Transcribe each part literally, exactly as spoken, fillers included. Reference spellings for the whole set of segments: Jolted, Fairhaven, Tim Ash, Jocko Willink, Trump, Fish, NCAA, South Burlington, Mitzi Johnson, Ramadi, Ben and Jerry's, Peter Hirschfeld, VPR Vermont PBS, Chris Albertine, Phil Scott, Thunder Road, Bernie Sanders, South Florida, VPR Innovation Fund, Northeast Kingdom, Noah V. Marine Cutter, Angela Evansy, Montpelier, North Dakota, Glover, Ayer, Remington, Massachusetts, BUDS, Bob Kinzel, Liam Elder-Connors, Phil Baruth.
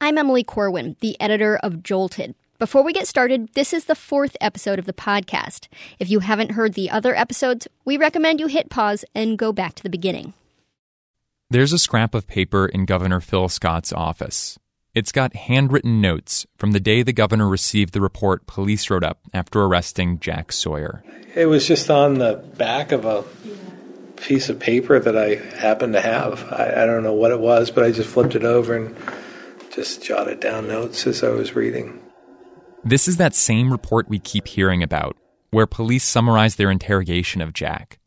I'm Emily Corwin, the editor of Jolted. Before we get started, this is the fourth episode of the podcast. If you haven't heard the other episodes, we recommend you hit pause and go back to the beginning. There's a scrap of paper in Governor Phil Scott's office. It's got handwritten notes from the day the governor received the report police wrote up after arresting Jack Sawyer. It was just on the back of a piece of paper that I happened to have. I, I don't know what it was, but I just flipped it over and just jotted down notes as I was reading. This is that same report we keep hearing about, where police summarize their interrogation of Jack.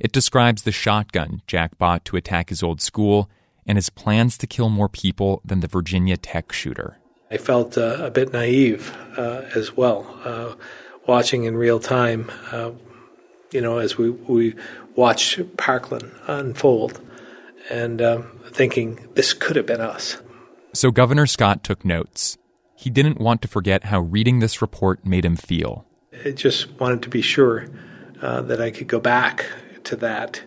It describes the shotgun Jack bought to attack his old school and his plans to kill more people than the Virginia Tech shooter. I felt uh, a bit naive uh, as well, uh, watching in real time, uh, you know, as we, we watched Parkland unfold and uh, thinking this could have been us. So Governor Scott took notes. He didn't want to forget how reading this report made him feel. I just wanted to be sure uh, that I could go back to that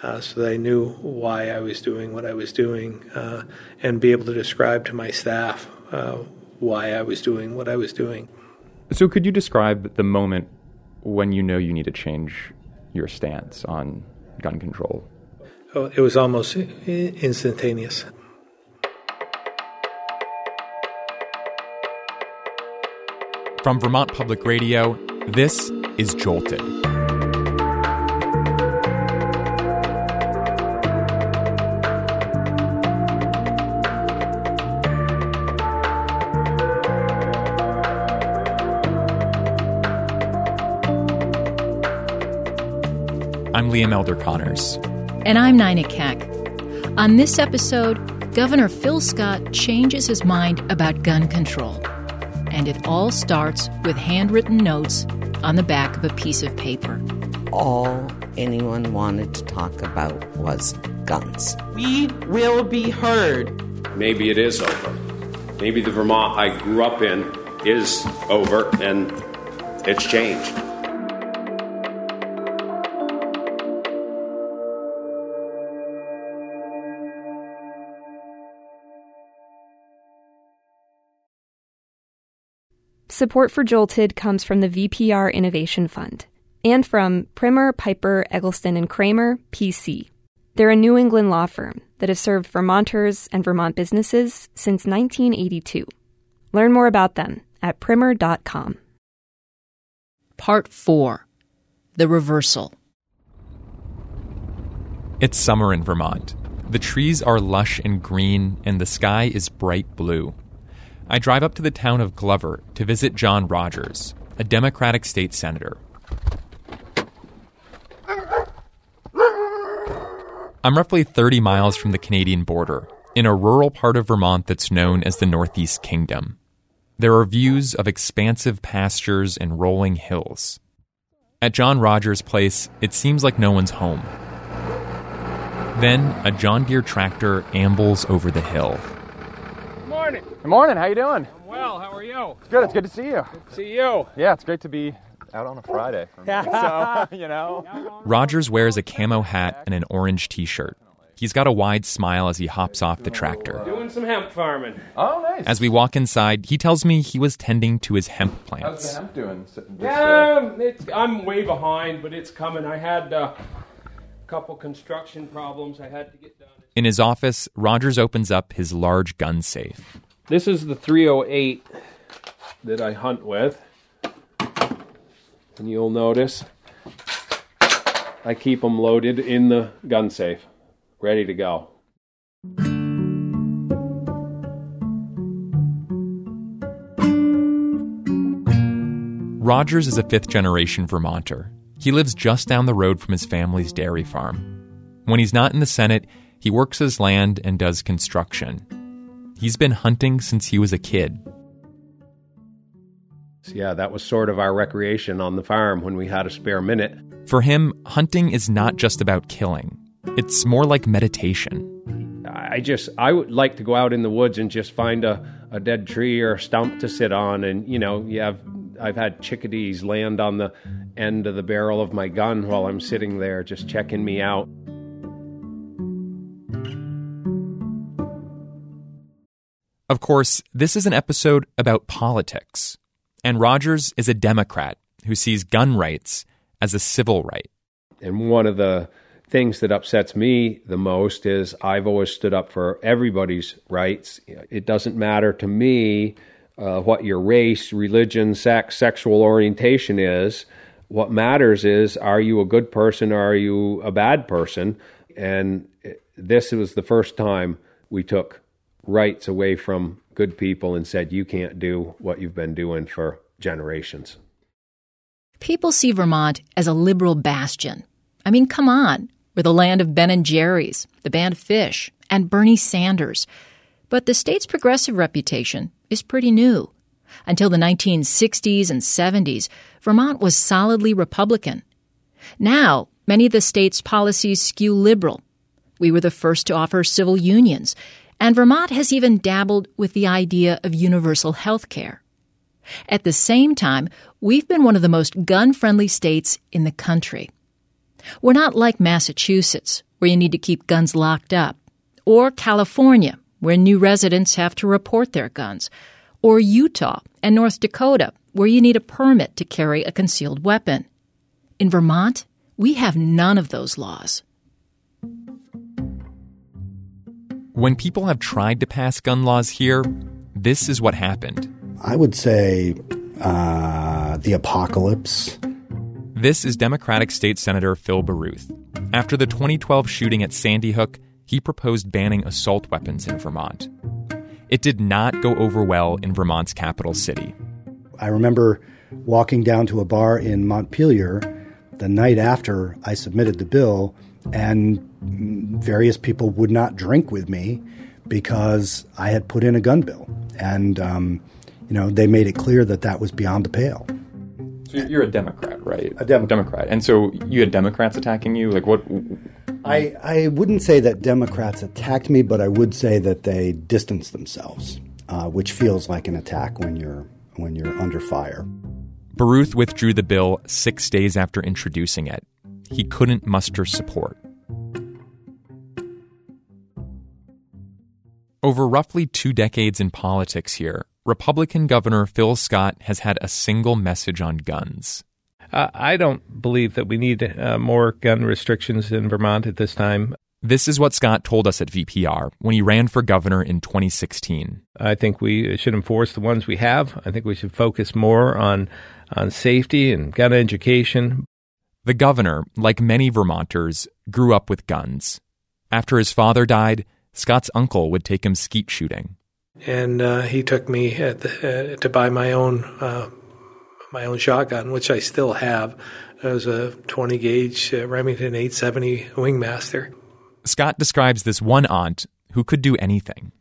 uh, so that I knew why I was doing what I was doing uh, and be able to describe to my staff uh, why I was doing what I was doing. So could you describe the moment when you know you need to change your stance on gun control? Oh, it was almost instantaneous. From Vermont Public Radio, this is Jolted. I'm Liam Elder-Connors. And I'm Nina Keck. On this episode, Governor Phil Scott changes his mind about gun control. And it all starts with handwritten notes on the back of a piece of paper. All anyone wanted to talk about was guns. We will be heard. Maybe it is over. Maybe the Vermont I grew up in is over and it's changed. Support for Jolted comes from the V P R Innovation Fund and from Primer, Piper, Eggleston, and Kramer, P C. They're a New England law firm that has served Vermonters and Vermont businesses since nineteen eighty-two. Learn more about them at primer dot com. Part four, The Reversal. It's summer in Vermont. The trees are lush and green, and the sky is bright blue. I drive up to the town of Glover to visit John Rogers, a Democratic state senator. I'm roughly thirty miles from the Canadian border, in a rural part of Vermont that's known as the Northeast Kingdom. There are views of expansive pastures and rolling hills. At John Rogers' place, it seems like no one's home. Then a John Deere tractor ambles over the hill. Good morning. Good morning. How you doing? I'm well. How are you? It's good. It's good to see you. Good to see you. Yeah, it's great to be out on a Friday. For me. So, you know. Rogers wears a camo hat and an orange T-shirt. He's got a wide smile as he hops off the tractor. Doing some hemp farming. Oh, nice. As we walk inside, he tells me he was tending to his hemp plants. How's the hemp doing? This, yeah, uh... it's, I'm way behind, but it's coming. I had uh, a couple construction problems I had to get done. In his office, Rogers opens up his large gun safe. This is the three oh eight that I hunt with. And you'll notice I keep them loaded in the gun safe, ready to go. Rogers is a fifth-generation Vermonter. He lives just down the road from his family's dairy farm. When he's not in the Senate, he works his land and does construction. He's been hunting since he was a kid. Yeah, that was sort of our recreation on the farm when we had a spare minute. For him, hunting is not just about killing. It's more like meditation. I just, I would like to go out in the woods and just find a, a dead tree or a stump to sit on. And, you know, yeah, I've, I've had chickadees land on the end of the barrel of my gun while I'm sitting there just checking me out. Of course, this is an episode about politics, and Rogers is a Democrat who sees gun rights as a civil right. And one of the things that upsets me the most is I've always stood up for everybody's rights. It doesn't matter to me uh, what your race, religion, sex, sexual orientation is. What matters is, are you a good person or are you a bad person? And this was the first time we took rights away from good people and said, you can't do what you've been doing for generations. People see Vermont as a liberal bastion. I mean, come on. We're the land of Ben and Jerry's, the band Fish, and Bernie Sanders. But the state's progressive reputation is pretty new. Until the nineteen sixties and seventies, Vermont was solidly Republican. Now, many of the state's policies skew liberal. We were the first to offer civil unions, and Vermont has even dabbled with the idea of universal health care. At the same time, we've been one of the most gun-friendly states in the country. We're not like Massachusetts, where you need to keep guns locked up, or California, where new residents have to report their guns, or Utah and North Dakota, where you need a permit to carry a concealed weapon. In Vermont, we have none of those laws. When people have tried to pass gun laws here, this is what happened. I would say uh, the apocalypse. This is Democratic State Senator Phil Baruth. After the twenty twelve shooting at Sandy Hook, he proposed banning assault weapons in Vermont. It did not go over well in Vermont's capital city. I remember walking down to a bar in Montpelier the night after I submitted the bill, and various people would not drink with me because I had put in a gun bill. And, um, you know, they made it clear that that was beyond the pale. So you're a Democrat, right? A Dem- Democrat. And so you had Democrats attacking you? Like what? I, I wouldn't say that Democrats attacked me, but I would say that they distanced themselves, uh, which feels like an attack when you're when you're under fire. Baruth withdrew the bill six days after introducing it. He couldn't muster support. Over roughly two decades in politics here, Republican Governor Phil Scott has had a single message on guns. Uh, I don't believe that we need uh, more gun restrictions in Vermont at this time. This is what Scott told us at V P R when he ran for governor in twenty sixteen. I think we should enforce the ones we have. I think we should focus more on, on safety and gun education. The governor, like many Vermonters, grew up with guns. After his father died, Scott's uncle would take him skeet shooting. And uh, he took me at the, uh, to buy my own uh, my own shotgun, which I still have. It was a twenty gauge uh, Remington eight seventy Wingmaster. Scott describes this one aunt who could do anything.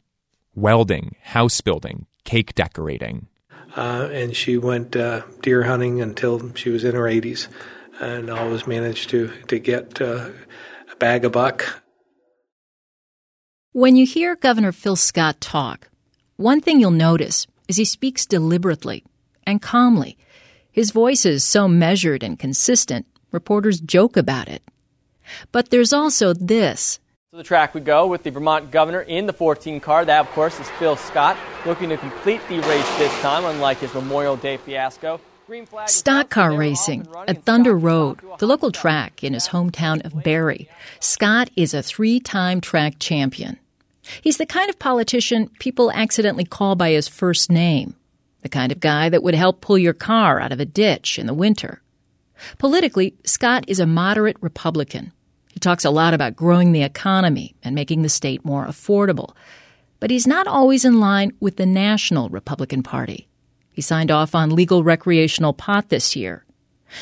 Welding, house building, cake decorating. Uh, and she went uh, deer hunting until she was in her eighties and always managed to, to get uh, a bag a buck. When you hear Governor Phil Scott talk, one thing you'll notice is he speaks deliberately and calmly. His voice is so measured and consistent, reporters joke about it. But there's also this. So the track we go with the Vermont governor in the fourteen car. That, of course, is Phil Scott, looking to complete the race this time, unlike his Memorial Day fiasco. Stock car racing at Thunder Road, the local track in his hometown of Barrie. Scott is a three-time track champion. He's the kind of politician people accidentally call by his first name, the kind of guy that would help pull your car out of a ditch in the winter. Politically, Scott is a moderate Republican. He talks a lot about growing the economy and making the state more affordable. But he's not always in line with the national Republican Party. He signed off on legal recreational pot this year.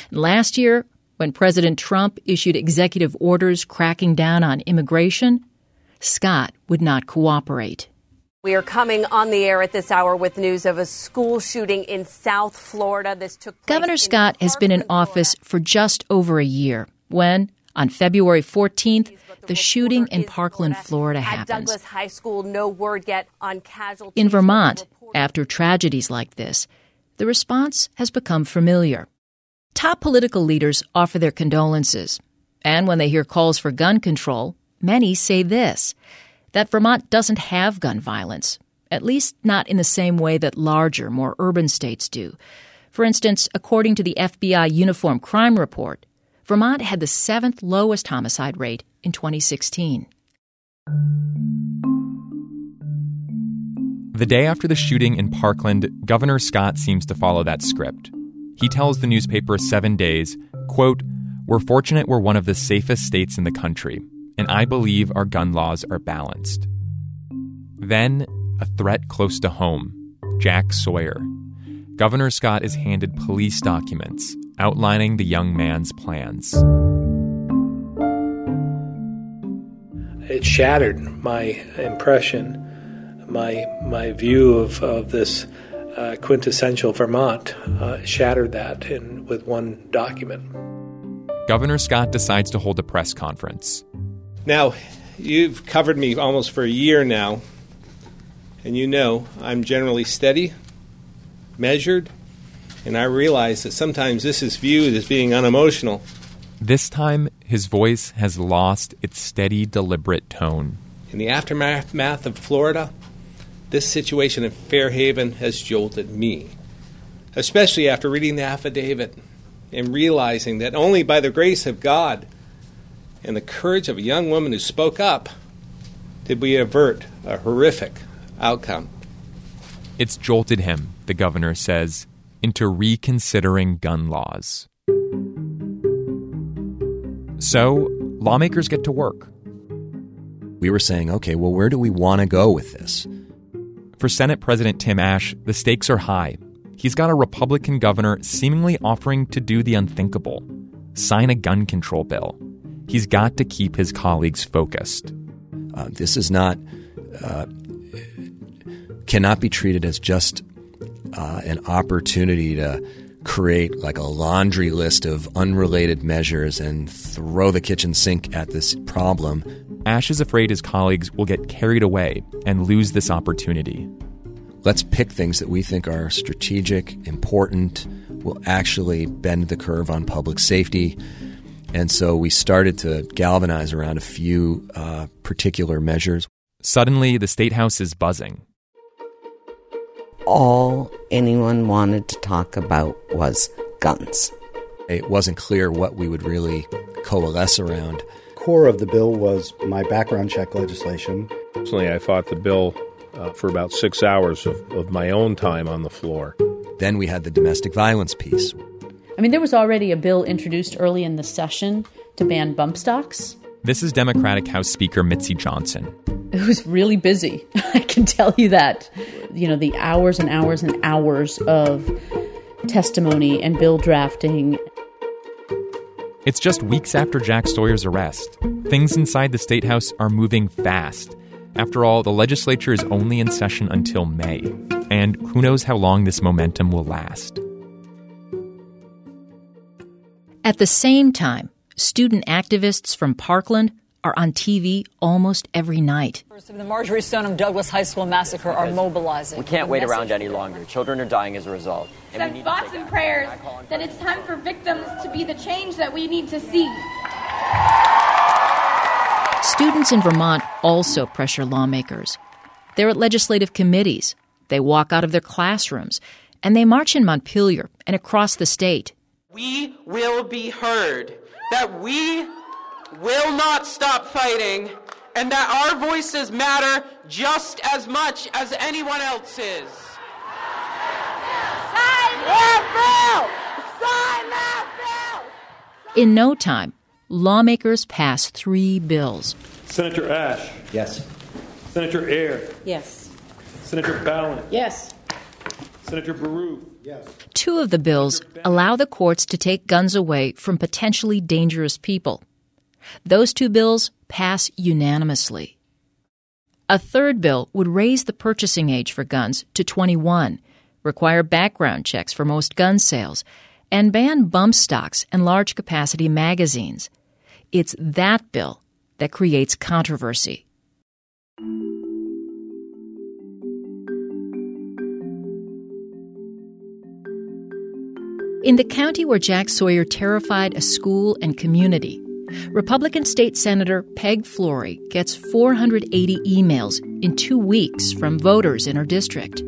And last year, when President Trump issued executive orders cracking down on immigration, Scott would not cooperate. We are coming on the air at this hour with news of a school shooting in South Florida. This took place Governor Scott has been in office for just over a year when, on February fourteenth, the shooting in Parkland, Florida happens. At Douglas High School, no word yet on casualties. In Vermont, after tragedies like this, the response has become familiar. Top political leaders offer their condolences. And when they hear calls for gun control, many say this, that Vermont doesn't have gun violence at least not in the same way that larger, more urban states do. For instance, according to the F B I Uniform Crime Report, Vermont had the seventh lowest homicide rate in twenty sixteen. The day after the shooting in Parkland, Governor Scott seems to follow that script. He tells the newspaper Seven Days, quote, "We're fortunate we're one of the safest states in the country, and I believe our gun laws are balanced." Then, a threat close to home, Jack Sawyer. Governor Scott is handed police documents outlining the young man's plans. It shattered my impression, my my view of, of this uh, quintessential Vermont, uh, shattered that in, with one document. Governor Scott decides to hold a press conference. Now, you've covered me almost for a year now, and you know I'm generally steady, measured, and I realize that sometimes this is viewed as being unemotional. This time, his voice has lost its steady, deliberate tone. In the aftermath of Florida, this situation in Fairhaven has jolted me, especially after reading the affidavit and realizing that only by the grace of God and the courage of a young woman who spoke up did we avert a horrific outcome. It's jolted him, the governor says, into reconsidering gun laws. So, lawmakers get to work. We were saying, okay, well, where do we want to go with this? For Senate President Tim Ash, the stakes are high. He's got a Republican governor seemingly offering to do the unthinkable, sign a gun control bill. He's got to keep his colleagues focused. Uh, this is not, uh, cannot be treated as just uh, an opportunity to create like a laundry list of unrelated measures and throw the kitchen sink at this problem. Ash is afraid his colleagues will get carried away and lose this opportunity. Let's pick things that we think are strategic, important, will actually bend the curve on public safety. And so we started to galvanize around a few uh, particular measures. Suddenly, the State House is buzzing. All anyone wanted to talk about was guns. It wasn't clear what we would really coalesce around. The core of the bill was my background check legislation. Personally, I fought the bill uh, for about six hours of, of my own time on the floor. Then we had the domestic violence piece. I mean, there was already a bill introduced early in the session to ban bump stocks. This is Democratic House Speaker Mitzi Johnson. It was really busy, I can tell you that. You know, the hours and hours and hours of testimony and bill drafting. It's just weeks after Jack Sawyer's arrest. Things inside the State House are moving fast. After all, the legislature is only in session until May, and who knows how long this momentum will last. At the same time, student activists from Parkland are on T V almost every night. The Marjorie Stoneham Douglas High School massacre are mobilizing. We can't wait around any longer. Children are dying as a result. Send thoughts and prayers that it's time for victims to be the change that we need to see. Students in Vermont also pressure lawmakers. They're at legislative committees. They walk out of their classrooms. And they march in Montpelier and across the state. We will be heard. That we will not stop fighting, and that our voices matter just as much as anyone else's. In no time, lawmakers pass three bills. Senator Ash. Yes. Senator Ayer. Yes. Senator Ballin. Yes. Senator Baruth. Yes. Two of the bills allow the courts to take guns away from potentially dangerous people. Those two bills pass unanimously. A third bill would raise the purchasing age for guns to twenty-one, require background checks for most gun sales, and ban bump stocks and large-capacity magazines. It's that bill that creates controversy. In the county where Jack Sawyer terrified a school and community, Republican State Senator Peg Flory gets four hundred eighty emails in two weeks from voters in her district.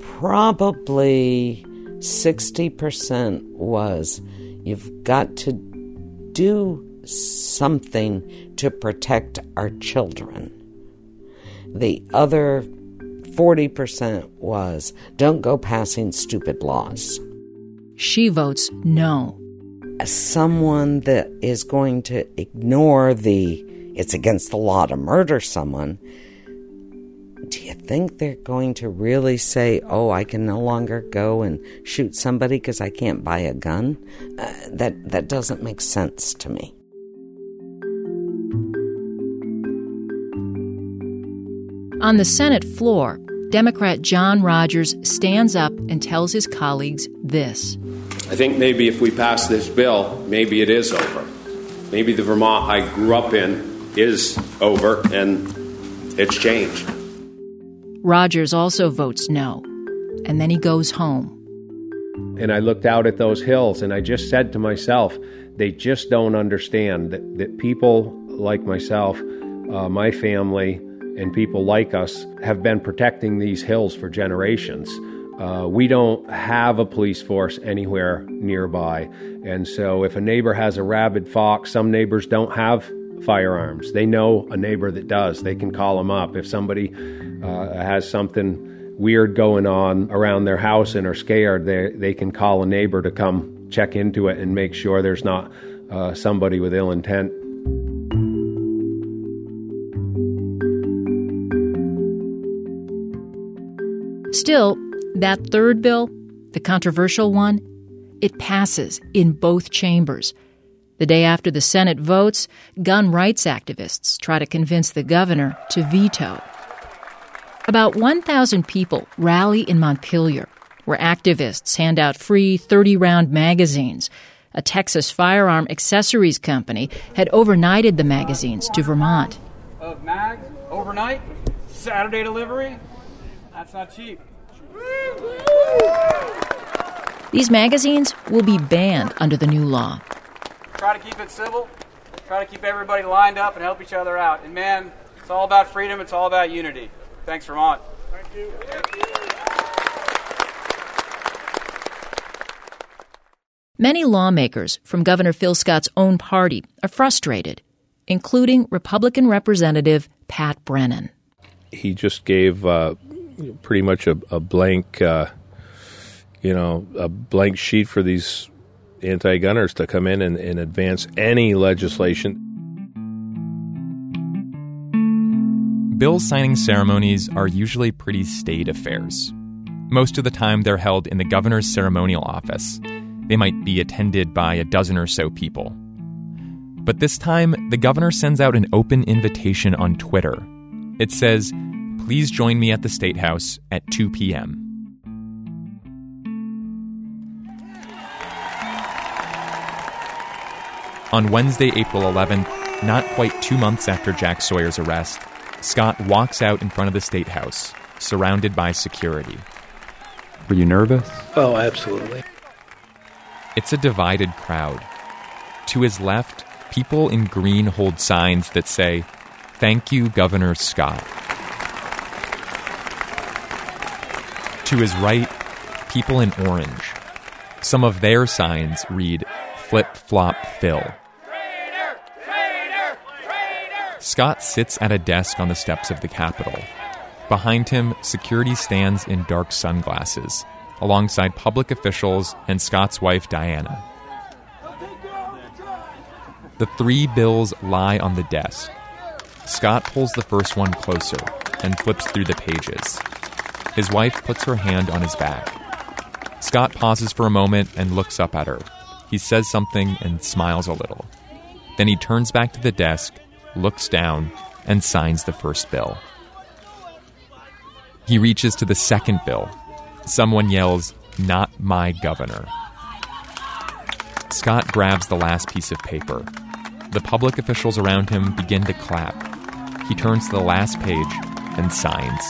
Probably sixty percent was, you've got to do something to protect our children. The other forty percent was, don't go passing stupid laws. She votes no. Someone that is going to ignore the, it's against the law to murder someone, do you think they're going to really say, oh, I can no longer go and shoot somebody because I can't buy a gun? Uh, that, that doesn't make sense to me. On the Senate floor, Democrat John Rogers stands up and tells his colleagues this. I think maybe if we pass this bill, maybe it is over. Maybe the Vermont I grew up in is over and it's changed. Rogers also votes no, and then he goes home. And I looked out at those hills, and I just said to myself, they just don't understand that, that people like myself, uh, my family, and people like us have been protecting these hills for generations. Uh, we don't have a police force anywhere nearby. And so if a neighbor has a rabid fox, some neighbors don't have firearms. They know a neighbor that does. They can call them up. If somebody uh, has something weird going on around their house and are scared, they, they can call a neighbor to come check into it and make sure there's not uh, somebody with ill intent. Still, that third bill, the controversial one, it passes in both chambers. The day after the Senate votes, gun rights activists try to convince the governor to veto. About one thousand people rally in Montpelier, where activists hand out free thirty-round magazines. A Texas firearm accessories company had overnighted the magazines to Vermont. Of mags, overnight, Saturday delivery. That's not cheap. These magazines will be banned under the new law. Try to keep it civil. Try to keep everybody lined up and help each other out. And man, it's all about freedom. It's all about unity. Thanks, Vermont. Thank you. Many lawmakers from Governor Phil Scott's own party are frustrated, including Republican Representative Pat Brennan. He just gave Uh pretty much a, a blank, uh, you know, a blank sheet for these anti-gunners to come in and, and advance any legislation. Bill signing ceremonies are usually pretty staid affairs. Most of the time they're held in the governor's ceremonial office. They might be attended by a dozen or so people. But this time, the governor sends out an open invitation on Twitter. It says, please join me at the State House at two p.m. On Wednesday, April eleventh, not quite two months after Jack Sawyer's arrest, Scott walks out in front of the State House, surrounded by security. Were you nervous? Oh, absolutely. It's a divided crowd. To his left, people in green hold signs that say, thank you, Governor Scott. To his right, people in orange. Some of their signs read, Flip Flop Phil. Traitor! Traitor! Traitor! Scott sits at a desk on the steps of the Capitol. Behind him, security stands in dark sunglasses, alongside public officials and Scott's wife, Diana. The three bills lie on the desk. Scott pulls the first one closer and flips through the pages. His wife puts her hand on his back. Scott pauses for a moment and looks up at her. He says something and smiles a little. Then he turns back to the desk, looks down, and signs the first bill. He reaches to the second bill. Someone yells, "Not my governor." Scott grabs the last piece of paper. The public officials around him begin to clap. He turns to the last page and signs.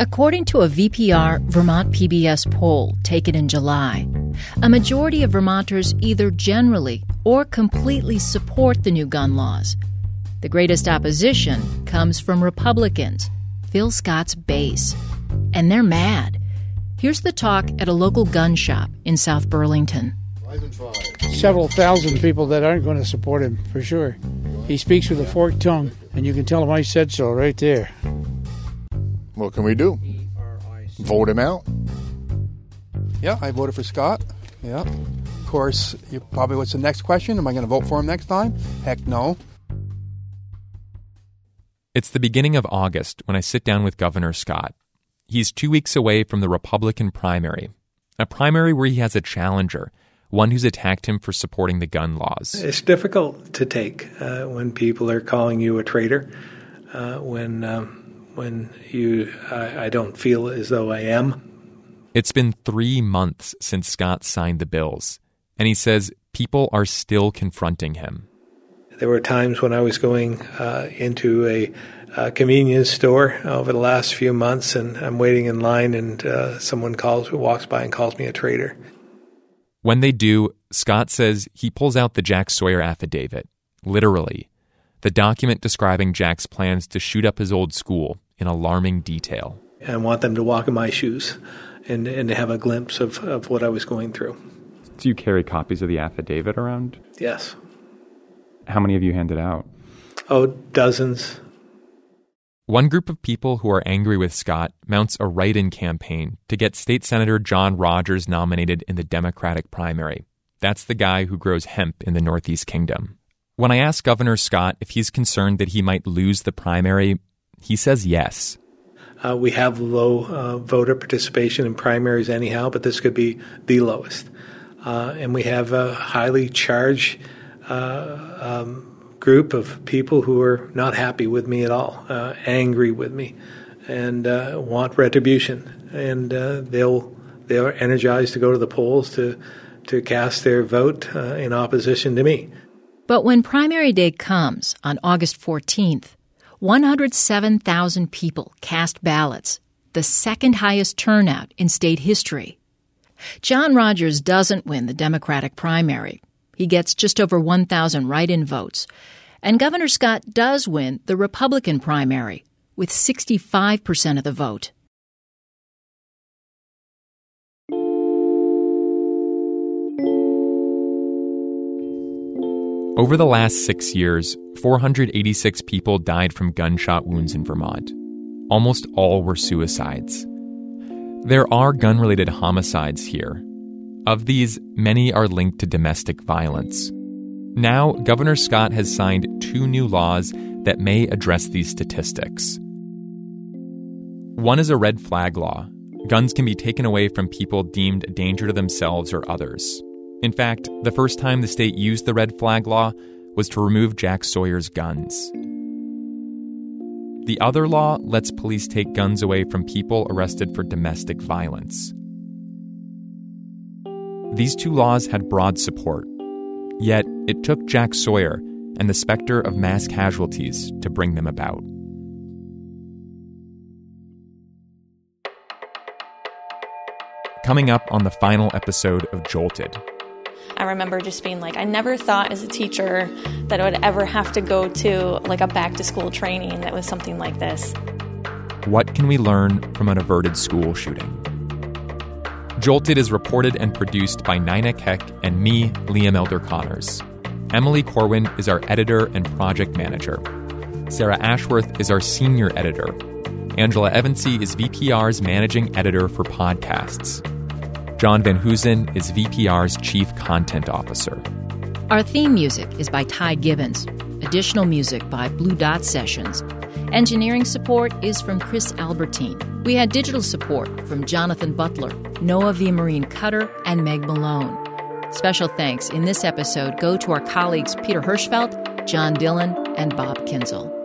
According to a V P R Vermont P B S poll taken in July, a majority of Vermonters either generally or completely support the new gun laws. The greatest opposition comes from Republicans, Phil Scott's base. And they're mad. Here's the talk at a local gun shop in South Burlington. Several thousand people that aren't going to support him, for sure. He speaks with a forked tongue, and you can tell him I said so right there. What can we do? Vote him out? Yeah, I voted for Scott. Yeah. Of course, you probably what's the next question? Am I going to vote for him next time? Heck no. It's the beginning of August when I sit down with Governor Scott. He's two weeks away from the Republican primary, a primary where he has a challenger, one who's attacked him for supporting the gun laws. It's difficult to take uh, when people are calling you a traitor, uh, when um, when you I, I don't feel as though I am. It's been three months since Scott signed the bills, and he says people are still confronting him. There were times when I was going uh, into a, a convenience store over the last few months, and I'm waiting in line, and uh, someone calls, walks by and calls me a traitor. When they do, Scott says he pulls out the Jack Sawyer affidavit, literally, the document describing Jack's plans to shoot up his old school in alarming detail. I want them to walk in my shoes and, and to have a glimpse of, of what I was going through. Do you carry copies of the affidavit around? Yes. How many of you handed out? Oh, dozens. One group of people who are angry with Scott mounts a write-in campaign to get State Senator John Rogers nominated in the Democratic primary. That's the guy who grows hemp in the Northeast Kingdom. When I ask Governor Scott if he's concerned that he might lose the primary, he says yes. Uh, we have low uh, voter participation in primaries anyhow, but this could be the lowest. Uh, and we have a highly charged uh, um group of people who are not happy with me at all, uh, angry with me, and uh, want retribution. And uh, they'll they're energized to go to the polls to, to cast their vote uh, in opposition to me. But when primary day comes on August fourteenth, one hundred seven thousand people cast ballots, the second highest turnout in state history. John Rogers doesn't win the Democratic primary. He gets just over one thousand write-in votes. And Governor Scott does win the Republican primary with sixty-five percent of the vote. Over the last six years, four hundred eighty-six people died from gunshot wounds in Vermont. Almost all were suicides. There are gun-related homicides here. Of these, many are linked to domestic violence. Now, Governor Scott has signed two new laws that may address these statistics. One is a red flag law. Guns can be taken away from people deemed a danger to themselves or others. In fact, the first time the state used the red flag law was to remove Jack Sawyer's guns. The other law lets police take guns away from people arrested for domestic violence. These two laws had broad support. Yet, it took Jack Sawyer and the specter of mass casualties to bring them about. Coming up on the final episode of Jolted. I remember just being like, I never thought as a teacher that I would ever have to go to like a back-to-school training that was something like this. What can we learn from an averted school shooting? Jolted is reported and produced by Nina Keck and me, Liam Elder-Connors. Emily Corwin is our editor and project manager. Sarah Ashworth is our senior editor. Angela Evansy is V P R's managing editor for podcasts. John Van Hoosen is V P R's chief content officer. Our theme music is by Ty Gibbons. Additional music by Blue Dot Sessions. Engineering support is from Chris Albertine. We had digital support from Jonathan Butler, Noah V. Marine Cutter, and Meg Malone. Special thanks in this episode go to our colleagues Peter Hirschfeld, John Dillon, and Bob Kinzel.